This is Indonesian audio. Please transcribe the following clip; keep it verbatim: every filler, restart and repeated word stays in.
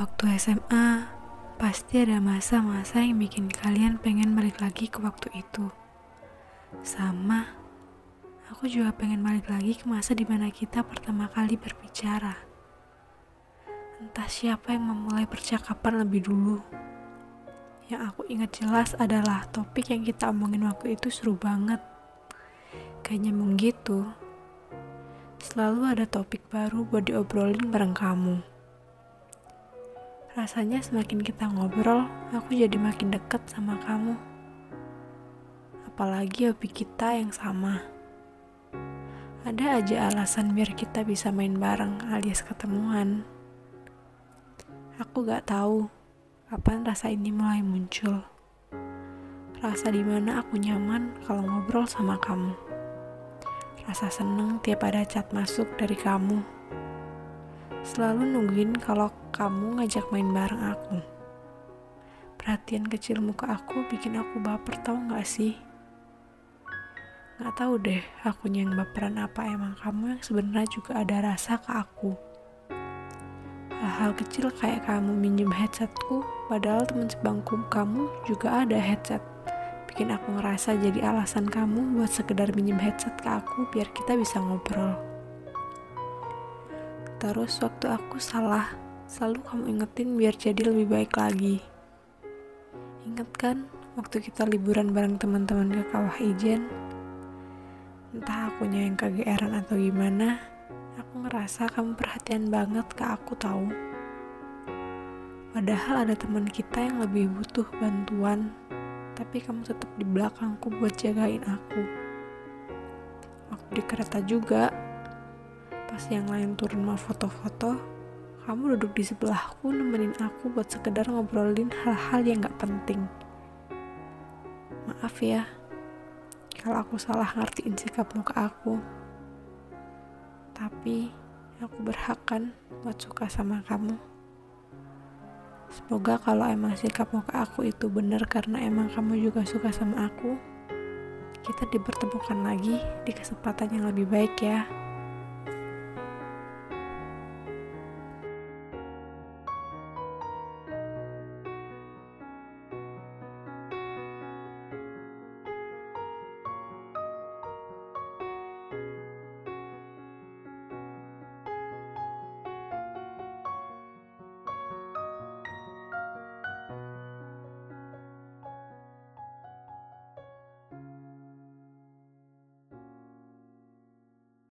Waktu S M A, pasti ada masa-masa yang bikin kalian pengen balik lagi ke waktu itu. Sama, aku juga pengen balik lagi ke masa di mana kita pertama kali berbicara. Entah siapa yang memulai percakapan lebih dulu. Yang aku ingat jelas adalah topik yang kita omongin waktu itu seru banget. Kayak nyambung gitu. Selalu ada topik baru buat diobrolin bareng kamu. Rasanya semakin kita ngobrol, aku jadi makin deket sama kamu. Apalagi hobi kita yang sama. Ada aja alasan biar kita bisa main bareng alias ketemuan. Aku gak tahu kapan rasa ini mulai muncul. Rasa dimana aku nyaman kalau ngobrol sama kamu. Rasa seneng tiap ada chat masuk dari kamu. Selalu nungguin kalau kamu ngajak main bareng aku. Perhatian kecil muka aku bikin aku baper, tau gak sih? Gak tahu deh akunya yang baperan apa emang kamu yang sebenarnya juga ada rasa ke aku. Hal-hal kecil kayak kamu minjem headsetku, padahal teman sebangku kamu juga ada headset. Bikin aku ngerasa jadi alasan kamu buat sekedar minjem headset ke aku biar kita bisa ngobrol. Terus waktu aku salah, selalu kamu ingetin biar jadi lebih baik lagi. Ingat kan waktu kita liburan bareng teman-teman ke Kawah Ijen? Entah akunya yang kegeeran atau gimana, aku ngerasa kamu perhatian banget ke aku tahu. Padahal ada teman kita yang lebih butuh bantuan, tapi kamu tetap di belakangku buat jagain aku. Waktu di kereta juga, pas yang lain turun mau foto-foto, kamu duduk di sebelahku nemenin aku buat sekedar ngobrolin hal-hal yang gak penting. Maaf ya, kalau aku salah ngertiin sikapmu ke aku. Tapi, aku berhak kan buat suka sama kamu. Semoga kalau emang sikapmu ke aku itu benar karena emang kamu juga suka sama aku, kita dipertemukan lagi di kesempatan yang lebih baik ya.